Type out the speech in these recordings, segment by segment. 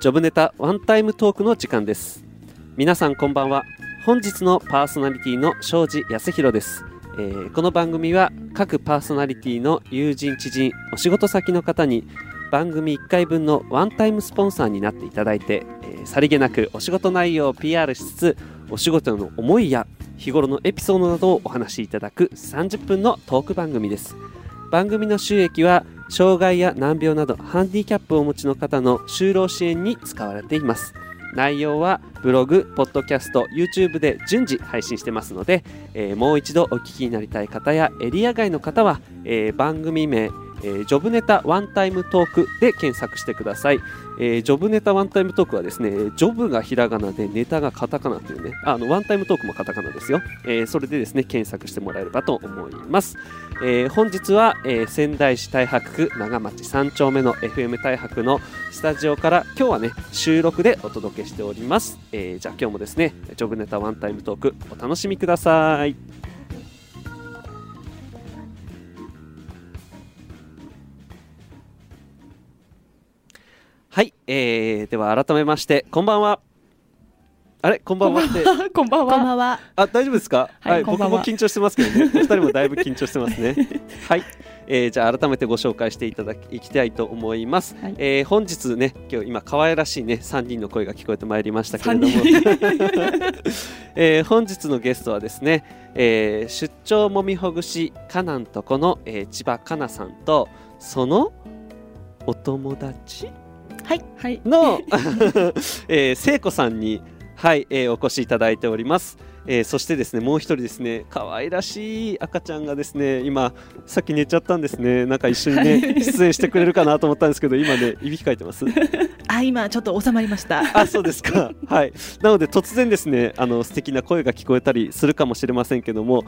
ジョブネタワンタイムトークの時間です。皆さんこんばんは。本日のパーソナリティの庄司康弘です。この番組は各パーソナリティの友人知人お仕事先の方に番組1回分のワンタイムスポンサーになっていただいて、さりげなくお仕事内容を PR しつつお仕事の思いや日頃のエピソードなどをお話しいただく30分のトーク番組です。番組の収益は障害や難病などハンディキャップをお持ちの方の就労支援に使われています。内容はブログ、ポッドキャスト、YouTube で順次配信してますので、もう一度お聞きになりたい方やエリア外の方は、番組名、ジョブネタワンタイムトークで検索してください。ジョブネタワンタイムトークはですね、ジョブがひらがなでネタがカタカナというね、ワンタイムトークもカタカナですよ。それでですね、検索してもらえればと思います。本日は、仙台市太白区長町3丁目の FM 太白のスタジオから今日はね収録でお届けしております。じゃあ今日もですねジョブネタワンタイムトークお楽しみください。はい、では改めましてこんばんは。あれこんばんはってこんばんは。こんばんは。あ、大丈夫ですか？はい、はい、僕も緊張してますけどね。お二人もだいぶ緊張してますね。はい、じゃあ改めてご紹介していただきたいと思います。はい、本日ね今日今可愛らしいね3人の声が聞こえてまいりましたけれども、本日のゲストはですね、出張もみほぐしかなんとこの、千葉かなさんとそのお友達。はいの聖子さんに、はいお越しいただいております。そしてですねもう一人ですね可愛らしい赤ちゃんがですね今さっき寝ちゃったんですね。なんか一緒にね出演してくれるかなと思ったんですけど今ねいびきかいてますあ、今ちょっと収まりました。あ、そうですかはい。なので突然ですね素敵な声が聞こえたりするかもしれませんけども、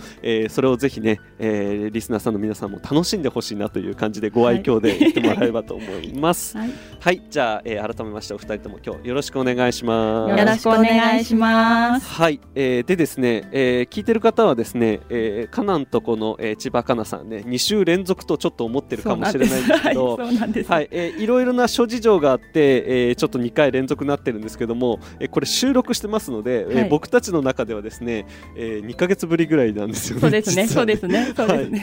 それをぜひね、リスナーさんの皆さんも楽しんでほしいなという感じでご愛嬌で言ってもらえればと思いますはい、はい、じゃあ、改めましてお二人とも今日よろしくお願いします。よろしくお願いします。はい、でですね、聞いてる方はですね、かなんとこの、千葉かなさんね2週連続とちょっと思ってるかもしれないんですけどいろいろな諸事情があって、ちょっと2回連続になってるんですけども、これ収録してますので、はい僕たちの中ではですね、2ヶ月ぶりぐらいなんですよね。そうですね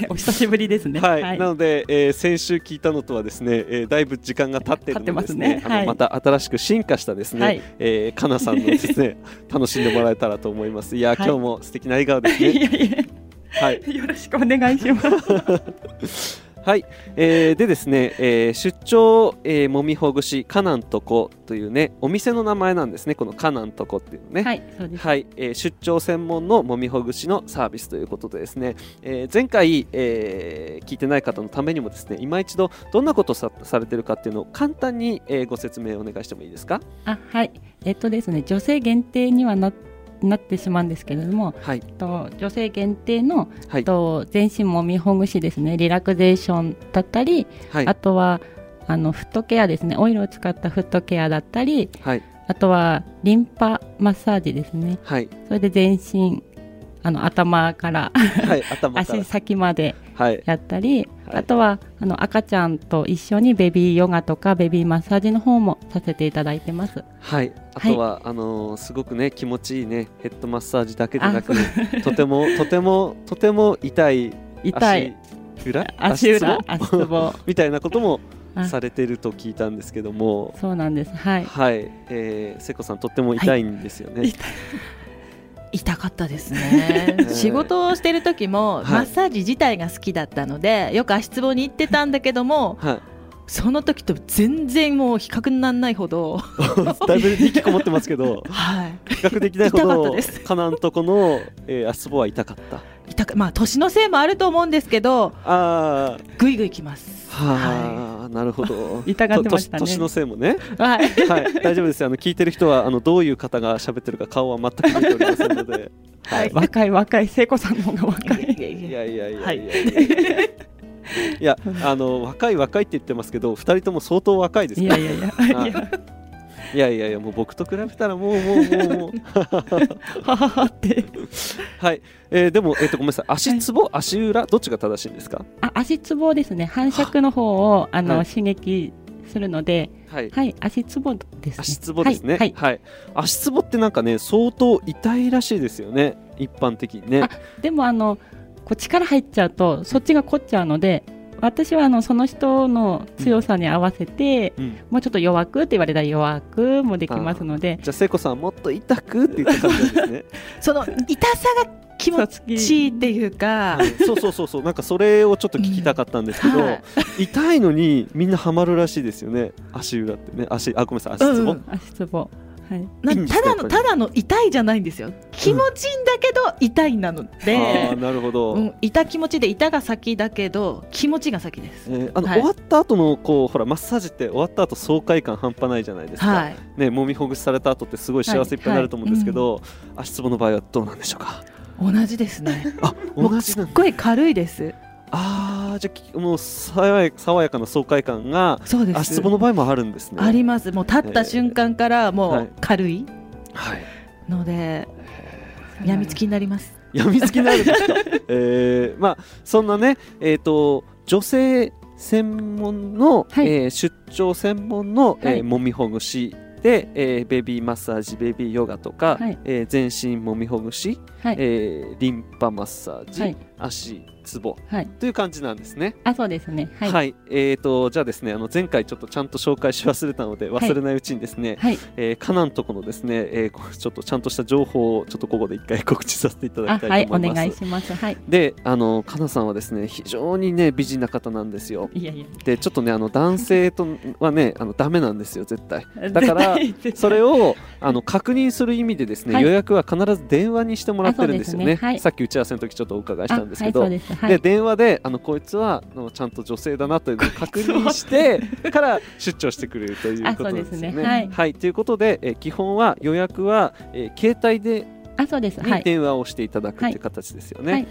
お久しぶりですね。はい、はい、なので、先週聞いたのとはですね、だいぶ時間が経ってるのでですね、はい、また新しく進化したですね、はいかなさんのですね楽しんでもらえたらと思います。いや今日も素敵な笑顔ですね。はい、よろしくお願いしますはい、でですね、出張、もみほぐしかなんとこというねお店の名前なんですね。このかなんとこっていうねはい、そうです。はい、出張専門のもみほぐしのサービスということでですね、前回、聞いてない方のためにもですね今一度どんなことを されてるかっていうのを簡単に、ご説明お願いしてもいいですか？あ、はい、ですね女性限定にはなってしまうんですけれども、はい、女性限定の、はい、全身もみほぐしですねリラクゼーションだったり、はい、あとはフットケアですねオイルを使ったフットケアだったり、はい、あとはリンパマッサージですね、はい、それで全身頭から、はい、頭から足先までやったり、はい、あとは赤ちゃんと一緒にベビーヨガとかベビーマッサージの方もさせていただいてます。はい、あとは、はいすごくね気持ちいいねヘッドマッサージだけでなくとても痛い足裏みたいなこともされてると聞いたんですけども。そうなんです。はい、はい聖子さんとっても痛いんですよね、はい痛かったですね仕事をしてる時もマッサージ自体が好きだったので、はい、よく足つぼに行ってたんだけども、はい、その時と全然もう比較にならないほどだいぶ息こもってますけど、はい、比較できないほどかなんとこの、足つぼは痛かったまあ年のせいもあると思うんですけどぐいぐいきます。ははい、なるほど痛がってましたね。年のせいもねはい、はい、大丈夫です。聞いてる人はどういう方が喋ってるか顔は全く見ておりませんので、はい、若い聖子さんの方が若いいやいやいや、はいいや若いって言ってますけど、2人とも相当若いですから、ね、いやもう僕と比べたらもうはははってはい、でも、ごめんなさい、足つぼ、はい、足裏どっちが正しいんですか？足つぼですね。反射の方を刺激するので、はいはい、足つぼですね。足つぼですね、はいはいはい、足つぼってなんかね相当痛いらしいですよね、一般的にね。でもこう力入っちゃうとそっちが凝っちゃうので、私はその人の強さに合わせて、うん、もうちょっと弱くって言われたら弱くもできますので。じゃあ聖子さんはもっと痛くって言ってたんですねその痛さが気持ちいいっていうか、はい、そうなんかそれをちょっと聞きたかったんですけど、うんはい、痛いのにみんなハマるらしいですよね、足裏ってね。ごめんなさい、足つぼ、うん、足つぼ、はい、ただの痛いじゃないんですよ。気持ちいいんだけど痛いなので、うん、なるほど、うん、痛気持ちで、痛が先だけど気持ちが先です、はい、終わった後のこうほらマッサージって終わった後爽快感半端ないじゃないですか、はいね、揉みほぐしされた後ってすごい幸せいっぱいになると思うんですけど、はいはいうん、足つぼの場合はどうなんでしょうか？同じですねあ、同じなんだ。もうすっごい軽いです。じゃあもう爽やかな爽快感が足つぼの場合もあるんですね。あります。もう立った瞬間からもう軽いので、はい、病みつきになります。病みつきになるんですか、まあ、そんなね、女性専門の、はい出張専門の、はい揉みほぐしで、ベビーマッサージ、ベビーヨガとか、はい全身もみほぐし、はいリンパマッサージ、はい、足つぼ、はい、という感じなんですね。あ、そうですね、はいはいじゃあですね、前回ちょっとちゃんと紹介し忘れたので忘れないうちにですね、はいカナンとこのですね、ちょっとちゃんとした情報をちょっとここで一回告知させていただきたいと思います。はい、お願いします、はい、でカナさんはですね非常にね美人な方なんですよ。いやでちょっとね男性とはねダメなんですよ絶対だからそれを確認する意味でですね、はい、予約は必ず電話にしてもらってるんですよね、はい、さっき打ち合わせの時ちょっとお伺いしたんですけど、はい はい、で電話でこいつはちゃんと女性だなというのを確認してから出張してくれるということですよね。はいはい、ということで、基本は予約は、携帯でに電話をしていただくという形ですよね、はいは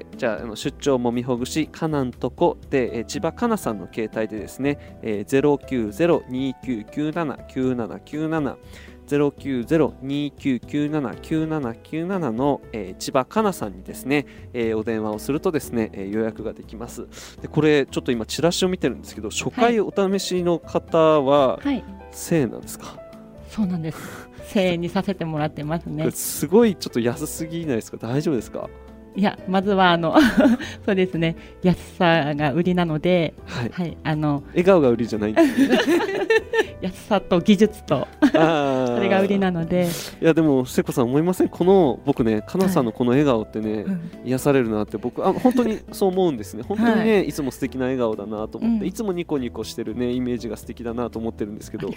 いじゃあ出張もみほぐしかなんとこで、千葉かなさんの携帯でですね、090-2997-9797 090-2997-9797 の、千葉かなさんにですね、お電話をするとですね、予約ができます。でこれちょっと今チラシを見てるんですけど、初回お試しの方は1000円なんですか？はいはいそうなんです、1000円にさせてもらってますねすごいちょっと安すぎないですか？大丈夫ですか？いやまずはそうですね、安さが売りなので、はいはい、笑顔が売りじゃないんです、ね、安さと技術とそれが売りなので。いやでも聖子さん思いません？僕ねかなさんのこの笑顔ってね、はいうん、癒されるなって僕本当にそう思うんですね本当にね、はい、いつも素敵な笑顔だなと思って、うん、いつもニコニコしてるねイメージが素敵だなと思ってるんですけど、は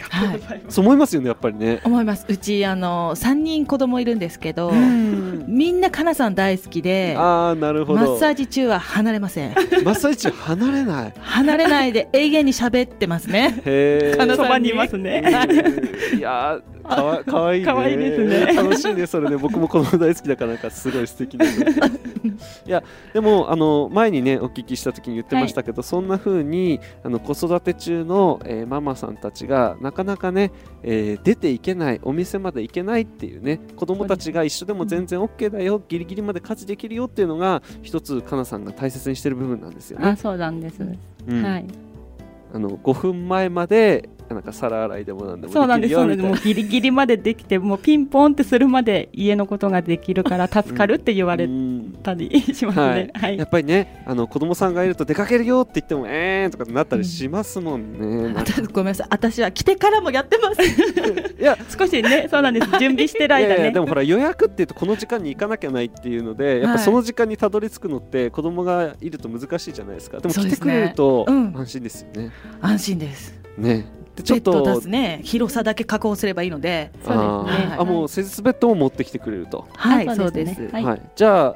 い、そう思いますよねやっぱりね。思います。うち3人子供いるんですけどみんなかなさん大好きでなるほどマッサージ中は離れませんマッサージ中離れないで永遠に喋ってますねかなさんにいますねいやかわいいねかわいいですね楽しいねそれね僕も子供大好きだからなんかすごい素敵ですいやでも前にねお聞きした時に言ってましたけど、はい、そんな風に子育て中の、ママさんたちがなかなかね、出ていけないお店まで行けないっていうね子供たちが一緒でも全然 OK だよ、うん、ギリギリまで家事できるよっていうのが一つかなさんが大切にしてる部分なんですよね。あそうなんです、うんはい、5分前までなんか皿洗いでもなんでもできるよみたいな。そうなんです。もうギリギリまでできてもうピンポンってするまで家のことができるから助かるって言われたりしますね、はいはい、やっぱりね子供さんがいると出かけるよって言ってもとかなったりしますもんね、うん、ごめんなさい私は来てからもやってますいや少しねそうなんです準備してる間ねいやでもほら予約っていうとこの時間に行かなきゃないっていうのでやっぱその時間にたどり着くのって子供がいると難しいじゃないですか。でも来てくれると安心ですよね、うん、安心ですね。ベッドですね広さだけ確保すればいいので。そうですね、もう施設ベッドを持ってきてくれると。はいそうです、はいはい、じゃあ、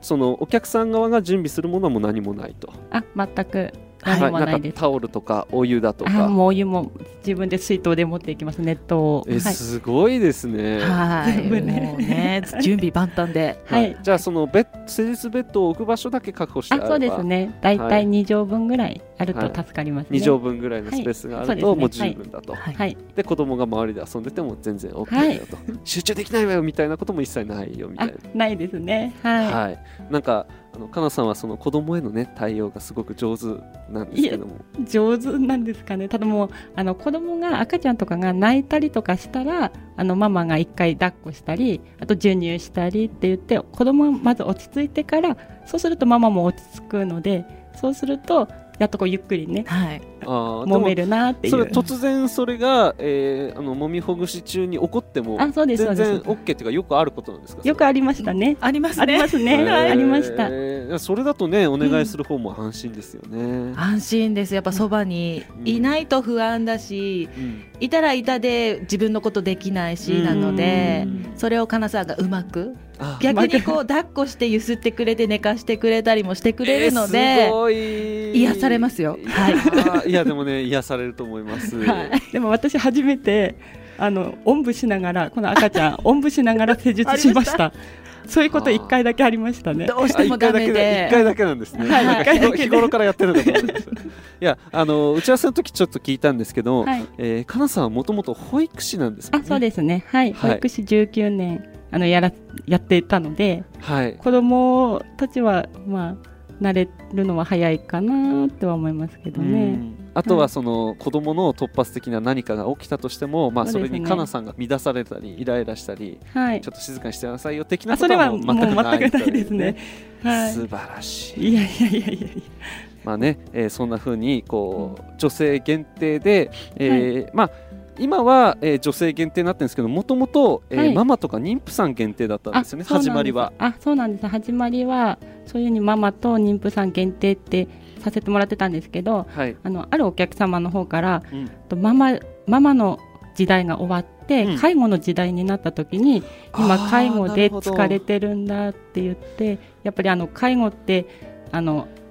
そのお客さん側が準備するものはもう何もないと。あ全くはい、なんかタオルとかお湯だとか、もうお湯も自分で水筒で持っていきます、熱湯を。すごいですね。はいもうね準備万端で、はい、じゃあその施術ベッドを置く場所だけ確保してあれば、そうですね、だいたい2畳分ぐらいあると助かりますね、はい、2畳分ぐらいのスペースがあると、はい、もう十分だと、はいはい、で子供が周りで遊んでても全然 OK だよと、はい、集中できないわよみたいなことも一切ないよみたいな。ないですね、はい、はい、なんかかなさんはその子供への、ね、対応がすごく上手なんですけども。上手なんですかね。ただもう子供が赤ちゃんとかが泣いたりとかしたらママが一回抱っこしたり、あと授乳したりって言って、子供がまず落ち着いてから、そうするとママも落ち着くので、そうするとやっとこうゆっくりね、はい、揉めるなっていう。それ突然それが、揉みほぐし中に起こっても全然 OK っていうか、よくあることなんですか。よくありましたね、ありますね、ありますね、ありました。それだとね、お願いする方も安心ですよね、うん、安心です。やっぱそばにいないと不安だし、うん、いたらいたで自分のことできないし、なのでそれをかなさんがうまく、逆にこう抱っこしてゆすってくれて寝かしてくれたりもしてくれるので、すごい癒されますよ。はい、いやでもね癒されると思います、はい、でも私初めておんぶしながら、この赤ちゃんおんぶしながら施術しましたそういうこと1回だけありましたね。どうしてもダメで1回だけなんですね、はい、なんか日頃からやってるのかと思いますいや打ち合わせの時ちょっと聞いたんですけど、はい、かなさんはもともと保育士なんですかね。あ、そうですね、はい、はい、保育士19年やっていたので、はい、子どもたちは、まあ、慣れるのは早いかなとは思いますけどね。あとはその、はい、子どもの突発的な何かが起きたとしても、まあ、それにかなさんが乱されたりイライラしたり、はい、ちょっと静かにしてくださいよ的なことはもう全くない、ね、もう全くないですね、はい、素晴らしい。いやいやいやいやまあね、そんな風にこう、うん、女性限定で、はい、まあ今は、女性限定になってるんですけど、もともとママとか妊婦さん限定だったんですよね、始まりは。あ、そうなんです。始まりはそういう風にママと妊婦さん限定ってさせてもらってたんですけど、はい、あるお客様の方から、うん、とママの時代が終わって、うん、介護の時代になった時に、今介護で疲れてるんだって言って、やっぱり介護って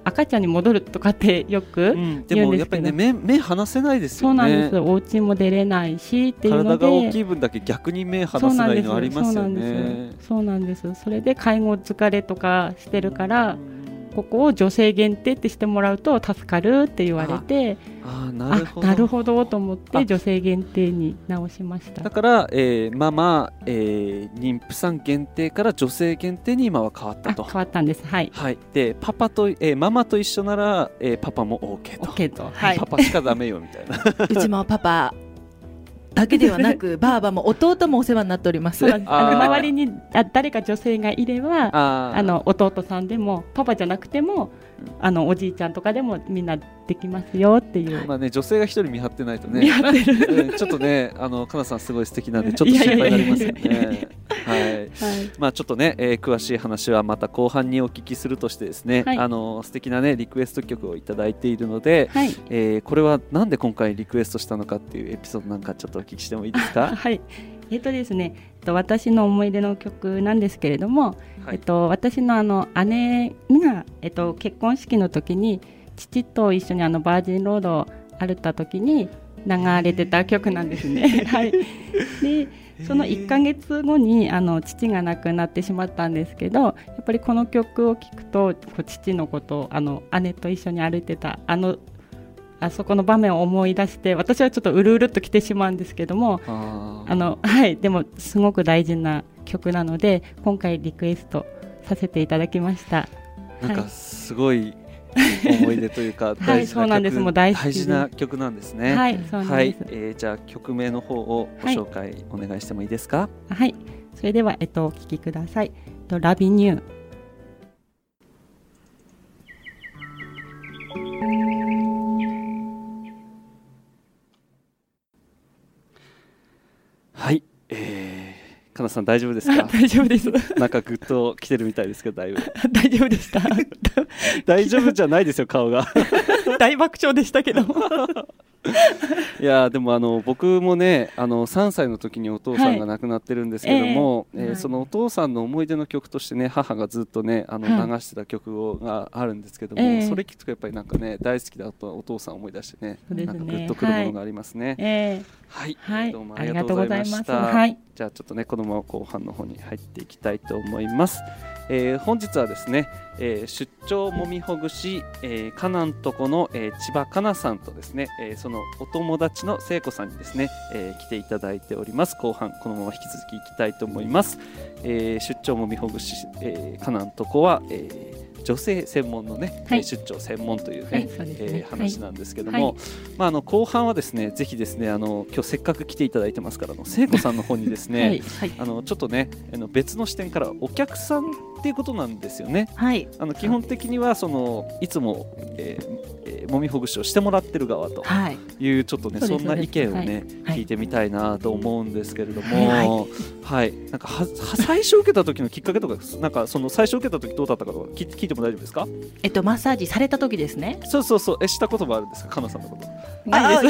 赤ちゃんに戻るとかってよく言うんですけど、でもやっぱりね、目離せないですよね。そうなんです。お家も出れないしっていうので、体が大きい分だけ逆に目離せないのありますよね。そうなんです。それで介護疲れとかしてるから、ここを女性限定ってしてもらうと助かるって言われて、なるほどと思って女性限定に直しました。だから、ママ、妊婦さん限定から女性限定に今は変わったと。変わったんです、はい、はい、でパパと、ママと一緒なら、パパも OK と、はい、パパしかダメよみたいなうちもパパだけではなくバーバも弟もお世話になっております周りに誰か女性がいれば、弟さんでもパパじゃなくても、おじいちゃんとかでもみんなできますよっていう、まあね、女性が一人見張ってないとね、見張ってるちょっとね、かなさんすごい素敵なんでちょっと心配になりますよね。まあちょっとね、詳しい話はまた後半にお聞きするとしてですね、はい、素敵なねリクエスト曲をいただいているので、はい、これはなんで今回リクエストしたのかっていうエピソードなんかちょっとお聞きしてもいいですかはい、ですね、私の思い出の曲なんですけれども、はい、私の姉が、結婚式の時に父と一緒にバージンロードを歩いた時に流れてた曲なんですね、はい、でその1ヶ月後に父が亡くなってしまったんですけど、やっぱりこの曲を聴くと父のことを姉と一緒に歩いてたあそこの場面を思い出して、私はちょっとうるうるっと来てしまうんですけども、はい、でもすごく大事な曲なので今回リクエストさせていただきました。なんかすごい、はい思い出というか大事な曲なんですね。はい、そうなんです。じゃあ曲名の方をご紹介お願いしてもいいですか。はい、はい、それではお聴きください。ラビニュー。はい、かなさん大丈夫ですか大丈夫です。なんかぐっと来てるみたいですけどだいぶ大丈夫でした大丈夫じゃないですよ顔が大爆笑でしたけどいやでも僕もね3歳の時にお父さんが亡くなってるんですけども、そのお父さんの思い出の曲としてね母がずっとね流してた曲があるんですけども、それ聞くとやっぱりなんかね大好きだとお父さん思い出してね、なんかグッとくるものがありますね。はい、どうもありがとうございました。じゃあちょっとねこのまま後半の方に入っていきたいと思います。本日はですね、出張もみほぐし、かなんとこの、千葉かなさんとですね、そのお友達の聖子さんにですね、来ていただいております。後半このまま引き続きいきたいと思います。出張もみほぐし、かなんとこは、女性専門のね、出張専門というね、話なんですけども、まあ後半はですねぜひですね今日せっかく来ていただいてますから聖子さんの方にですねはい、ちょっとね別の視点からお客さんっていうことなんですよね。はい、基本的にはそのいつも、もみほぐしをしてもらってる側という、ちょっとねそんな意見をね、聞いてみたいなと思うんですけれども、なんか最初受けた時のきっかけとかなんかその最初受けた時どうだったかとか聞いても大丈夫ですか？マッサージされた時ですね。そうしたこともあるんですか？かなさんのことな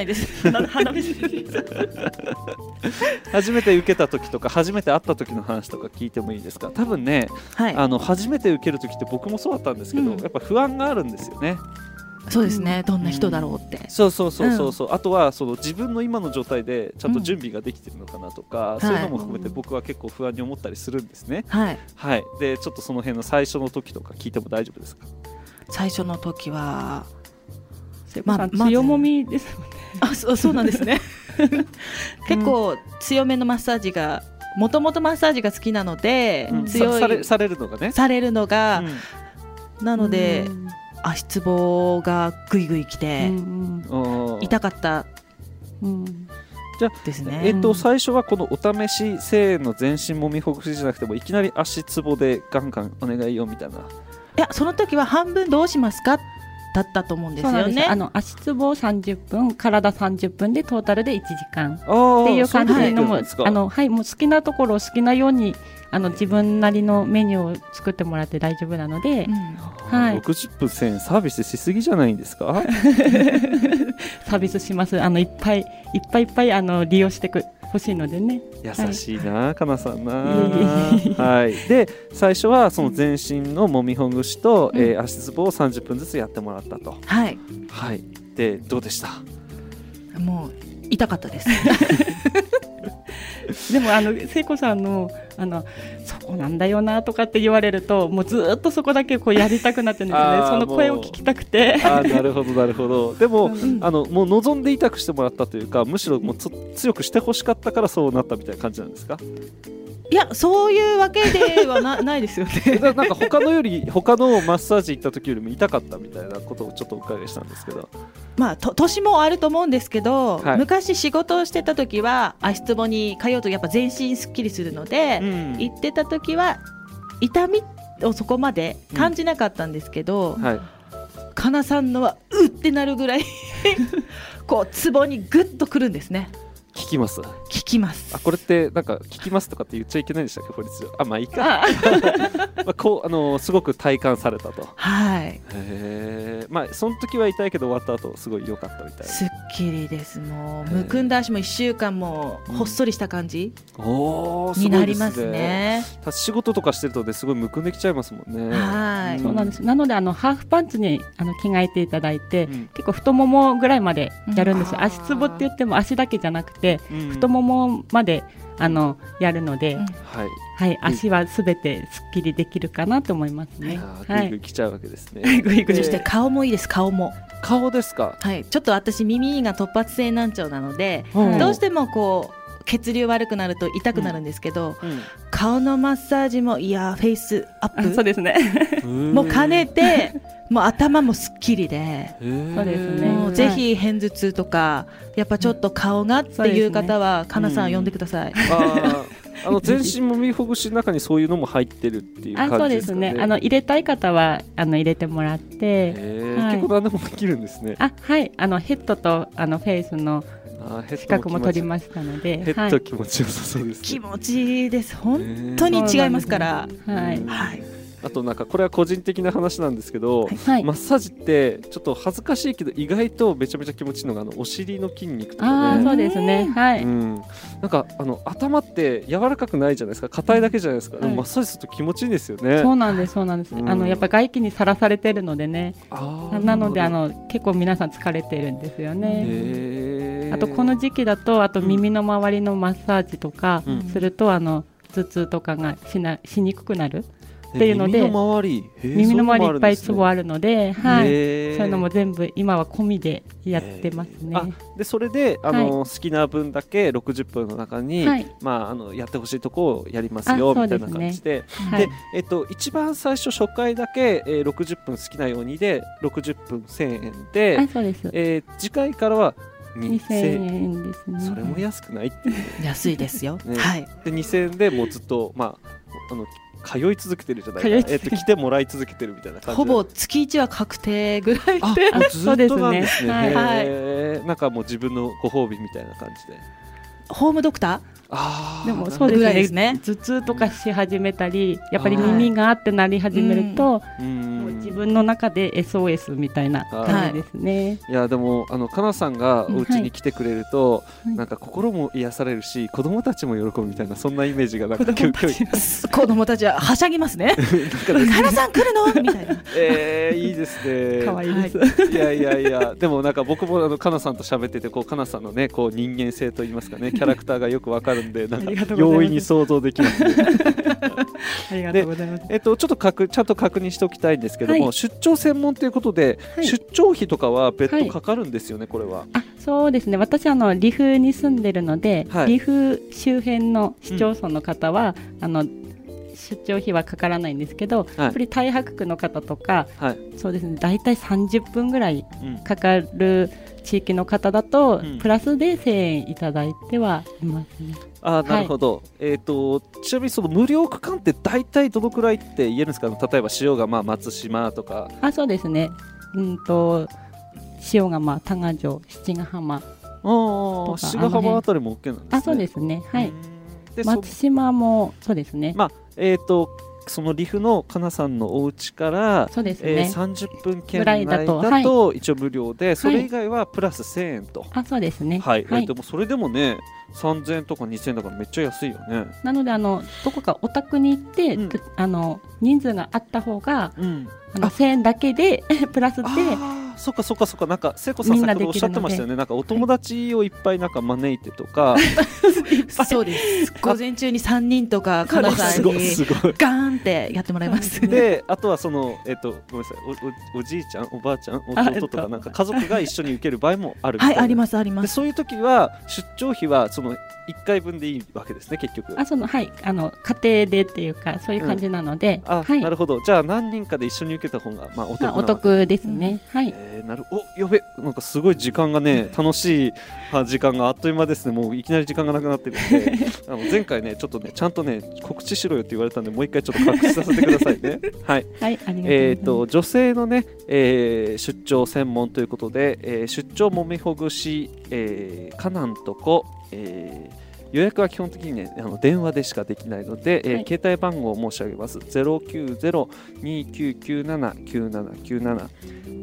いです初めて受けた時とか初めて会った時の話とか聞いてもいいですか？多分ね、初めて受ける時って僕もそうだったんですけど、やっぱ不安があるんですよね。そうですね、どんな人だろうって、そう、あとはその自分の今の状態でちゃんと準備ができてるのかなとか、そういうのも含めて僕は結構不安に思ったりするんですね。でちょっとその辺の最初の時とか聞いても大丈夫ですか？最初の時は強もみですよね。そうなんですね結構強めのマッサージが、もともとマッサージが好きなので、されるのが、なので、足つぼがぐいぐいきて、痛かった、じゃあですね、最初はこのお試し性の全身もみほぐしじゃなくてもいきなり足つぼでガンガンお願いよみたいな。いや、その時は半分どうしますかだったと思うんですよね。足つぼ30分、体30分でトータルで1時間っていう感じのもう好きなところを好きなように自分なりのメニューを作ってもらって大丈夫なので、60分1000円サービスしすぎじゃないんですか？サービスします。いっぱいいっぱいいっぱい利用してほしいのでね。優しいな、かなさんな。で最初はその全身のもみほぐしと、足つぼを30分ずつやってもらったと。でどうでした？もう痛かったですでも聖子さんのそこなんだよなとかって言われると、もうずっとそこだけこうやりたくなってるんですよね。その声を聞きたくてなるほど。でも、もう望んで痛くしてもらったというか、むしろもう強くしてほしかったからそうなったみたいな感じなんですか？いや、そういうわけではないですよねなんか他のマッサージ行った時よりも痛かったみたいなことをちょっとお伺いしたんですけど、年もあると思うんですけど、昔仕事をしてた時は足つぼに通うとやっぱ全身すっきりするので、行ってた時は痛みをそこまで感じなかったんですけど、かなさんのはうってなるぐらいこうつぼにグッとくるんですね。聞きます。これってなんか聞きますとかって言っちゃいけないんでしたっけ、法律上。まあいいかこうすごく体感されたと。その時は痛いけど終わった後すごい良かったみたいな。すっきりです。もうむくんだ足も1週間もほっそりした感じになりますね。仕事とかしてるとすごいむくんできちゃいますもんね。そうなんです。なのでハーフパンツに着替えていただいて、結構太ももぐらいまでやるんです。足つぼって言っても足だけじゃなくて太ももまでやるので、足はすべてすっきりできるかなと思いますね。ぐいぐいきちゃうわけですね。そして顔もいいです。顔ですか？ちょっと私耳が突発性難聴なので、どうしてもこう血流悪くなると痛くなるんですけど、顔のマッサージもフェイスアップ、そうですねもう兼ねてもう頭もすっきりで、ぜひ偏頭痛とかやっぱちょっと顔がっていう方はかなさん呼んでください。全身もみほぐしの中にそういうのも入ってるっていう感じですかね。そうですね。入れたい方は入れてもらって、結構何でもできるんですね。ヘッドとフェイスの資格も取りましたので、ヘッド気持ちよさそうですね。気持ちいいです。本当に違いますから。あとなんかこれは個人的な話なんですけど、はい、マッサージってちょっと恥ずかしいけど意外とめちゃめちゃ気持ちいいのがお尻の筋肉とかね。あ、そうですね、はい、うん、なんか頭って柔らかくないじゃないですか、硬いだけじゃないですか、はい、でもマッサージすると気持ちいいんですよね。そうなんです、そうなんです、うん、やっぱり外気にさらされてるのでね、なので結構皆さん疲れてるんですよね。あとこの時期だと耳の周りのマッサージとかすると、うん、頭痛とかがしにくくなるっていうので、耳の周りいっぱいツボあるので、はい、そういうのも全部今は込みでやってますね。でそれではい、好きな分だけ60分の中に、はい、やってほしいとこをやりますよみたいな感じ で、はい、一番最初初回だけ、60分好きなようにで60分1000円 で、はい、そうです。次回からは2000円ですね。それも安くないって安いですよ、ね、はい、で2000円でもうずっと、通い続けてるじゃないか、来てもらい続けてるみたいな感じ、ほぼ月1は確定ぐらいで、ずっとなんですね、はい、なんかもう自分のご褒美みたいな感じでホームドクター、でもそうですね、頭痛とかし始めたり、やっぱり耳がってなり始めると、もう自分の中で SOS みたいな感じですね。いやでもかなさんがお家に来てくれると、はい、なんか心も癒されるし、子供たちも喜ぶみたいな、そんなイメージがなんか子供たちははしゃぎますねかなさん来るのみたいな、いいですね、かわいいです、はい、いやでもなんか僕もかなさんと喋ってて、こうかなさんのね、こう人間性といいますかね、キャラクターがよくわかるんで、なんか容易に想像できますねありがとうございます。ちゃんと確認しておきたいんですけども、はい、出張専門ということで、はい、出張費とかは別途かかるんですよね、はい、これは。あ、そうですね、私リフに住んでるので、はい、リフ周辺の市町村の方は、うん、出張費はかからないんですけど、はい、やっぱり太白区の方とか、はい、そうですね、だいたい30分ぐらいかかる地域の方だと、うん、プラスで1000円いただいてはいますね。あ、なるほど、はい、ちなみにその無料区間ってだいたいどのくらいって言えるんですか、例えば塩が松島とか。あ、そうですね、塩が多賀城、七ヶ浜とか、七ヶ浜あたりも OK なんですね。あ、そうですね、はい、で松島もそうですね、そのリフのかなさんのお家から、そうですね、30分圏内だと一応無料で、はい、それ以外はプラス1000円と。あ、そうですね、はい、はい、でもそれでもね3000円とか2000円だからめっちゃ安いよね。なのでどこかお宅に行って、うん、人数があった方が、うん、1000円だけでプラスで、そっかなんか聖子さん先ほどおっしゃってましたよね、なんかお友達をいっぱいなんか招いてとかそうです午前中に3人とかかなさんにガーンってやってもらいますで、あとはそのごめんなさい、 おじいちゃんおばあちゃん弟とかなんか家族が一緒に受ける場合もあるみたいな、はい、ありますあります。でそういう時は出張費はその1回分でいいわけですね、結局。あ、はい、家庭でっていうかそういう感じなので、うん、あ、はい、なるほど。じゃあ何人かで一緒に受けた方がお得ですね、うん、はい、なるおやべ、なんかすごい時間がね、楽しい時間があっという間ですね。もういきなり時間がなくなってるんで前回ねちょっとねちゃんとね告知しろよって言われたんで、もう一回ちょっと告知させてくださいねはい、はい、ありがとうございます。女性のね、出張専門ということで、出張もみほぐし、かなんとこ、予約は基本的に、ね、電話でしかできないので、はい、携帯番号を申し上げます。 090-2997-9797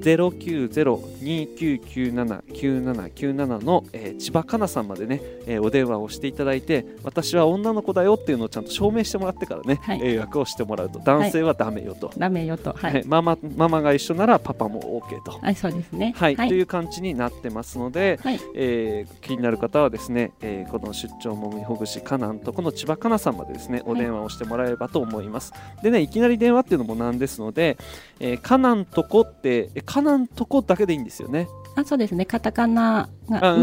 090-2997-9797 の、千葉かなさんまでね、お電話をしていただいて、私は女の子だよっていうのをちゃんと証明してもらってからね、はい、予約をしてもらうと。男性はダメよと、はい、ダメよと、はい、ママが一緒ならパパも OK と、はい、そうですね、はいはい、という感じになってますので、はい、気になる方はですね、この出張もみほぐしかなんとこの千葉かなさんまでですね、お電話をしてもらえればと思います、はい、でね、いきなり電話っていうのもなんですので、かなんとこってかなんとこだけでいいんですよね。あ、そうですね、カタカナが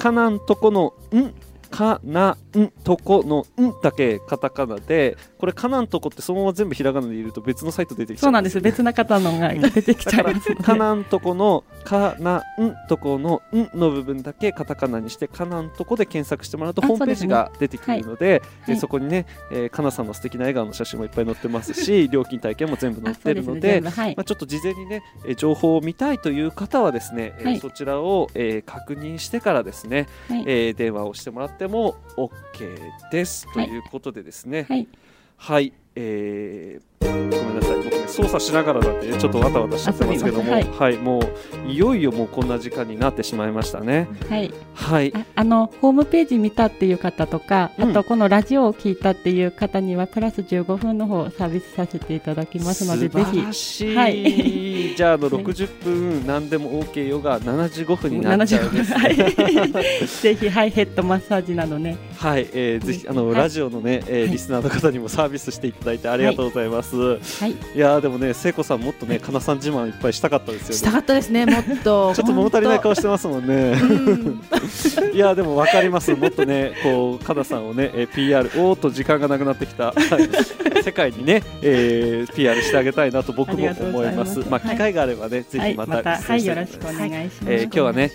かなんとこのんかなんとこのんだけカタカナで、これかなんとこってそのまま全部ひらがなでいると別のサイト出てきちゃう。そうなんです、別な方のが出てきちゃいますのでかなんとこのかなんとこのんの部分だけカタカナにして、かなんとこで検索してもらうとホームページが出てくるので、そこにね、かなさんの素敵な笑顔の写真もいっぱい載ってますし料金体験も全部載ってるの で、はい、ちょっと事前にね情報を見たいという方はですね、はい、そちらを、確認してからですね、はい、電話をしてもらっても OK です、はい、ということでですね、はい、はい、操作しながらだってちょっとわたわたしちゃってますけども、はいはい、もういよいよもうこんな時間になってしまいましたね、はいはい、ホームページ見たっていう方とか、うん、あとこのラジオを聞いたっていう方にはプラス15分の方サービスさせていただきますので、ぜひ。素晴らしい、はい、じゃあ60分何でも OK よが75分になっちゃうんです、はい、ぜひ、はい、ヘッドマッサージなどね、はいぜひはい、ラジオの、ねリスナーの方にもサービスしていただいてありがとうございます、はいはい、いやでもね、聖子さんもっとね、かなさん自慢いっぱいしたかったですよね。したかったですね、もっとちょっと物足りない顔してますもんねいやでも分かります。もっとね、こうかなさんをね、PR、おーっと時間がなくなってきた世界にね、PR してあげたいなと僕も思います。まあ、機会があればね、はい、ぜひまた、はい、よろしくお願いします、今日はね、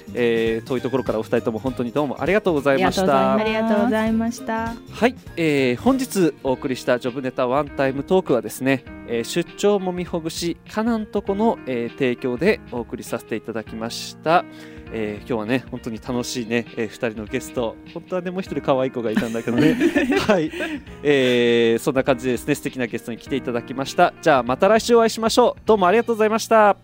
遠いところからお二人とも本当にどうもありがとうございました。ありがとうございました。はい、本日お送りしたジョブネタワンタイムトークはですね、出張もみほぐしかなんとこの、提供でお送りさせていただきました、今日はね本当に楽しいね、2人のゲスト、本当はねもう一人可愛い子がいたんだけどねはい、そんな感じでですね、素敵なゲストに来ていただきました。じゃあまた来週お会いしましょう。どうもありがとうございました。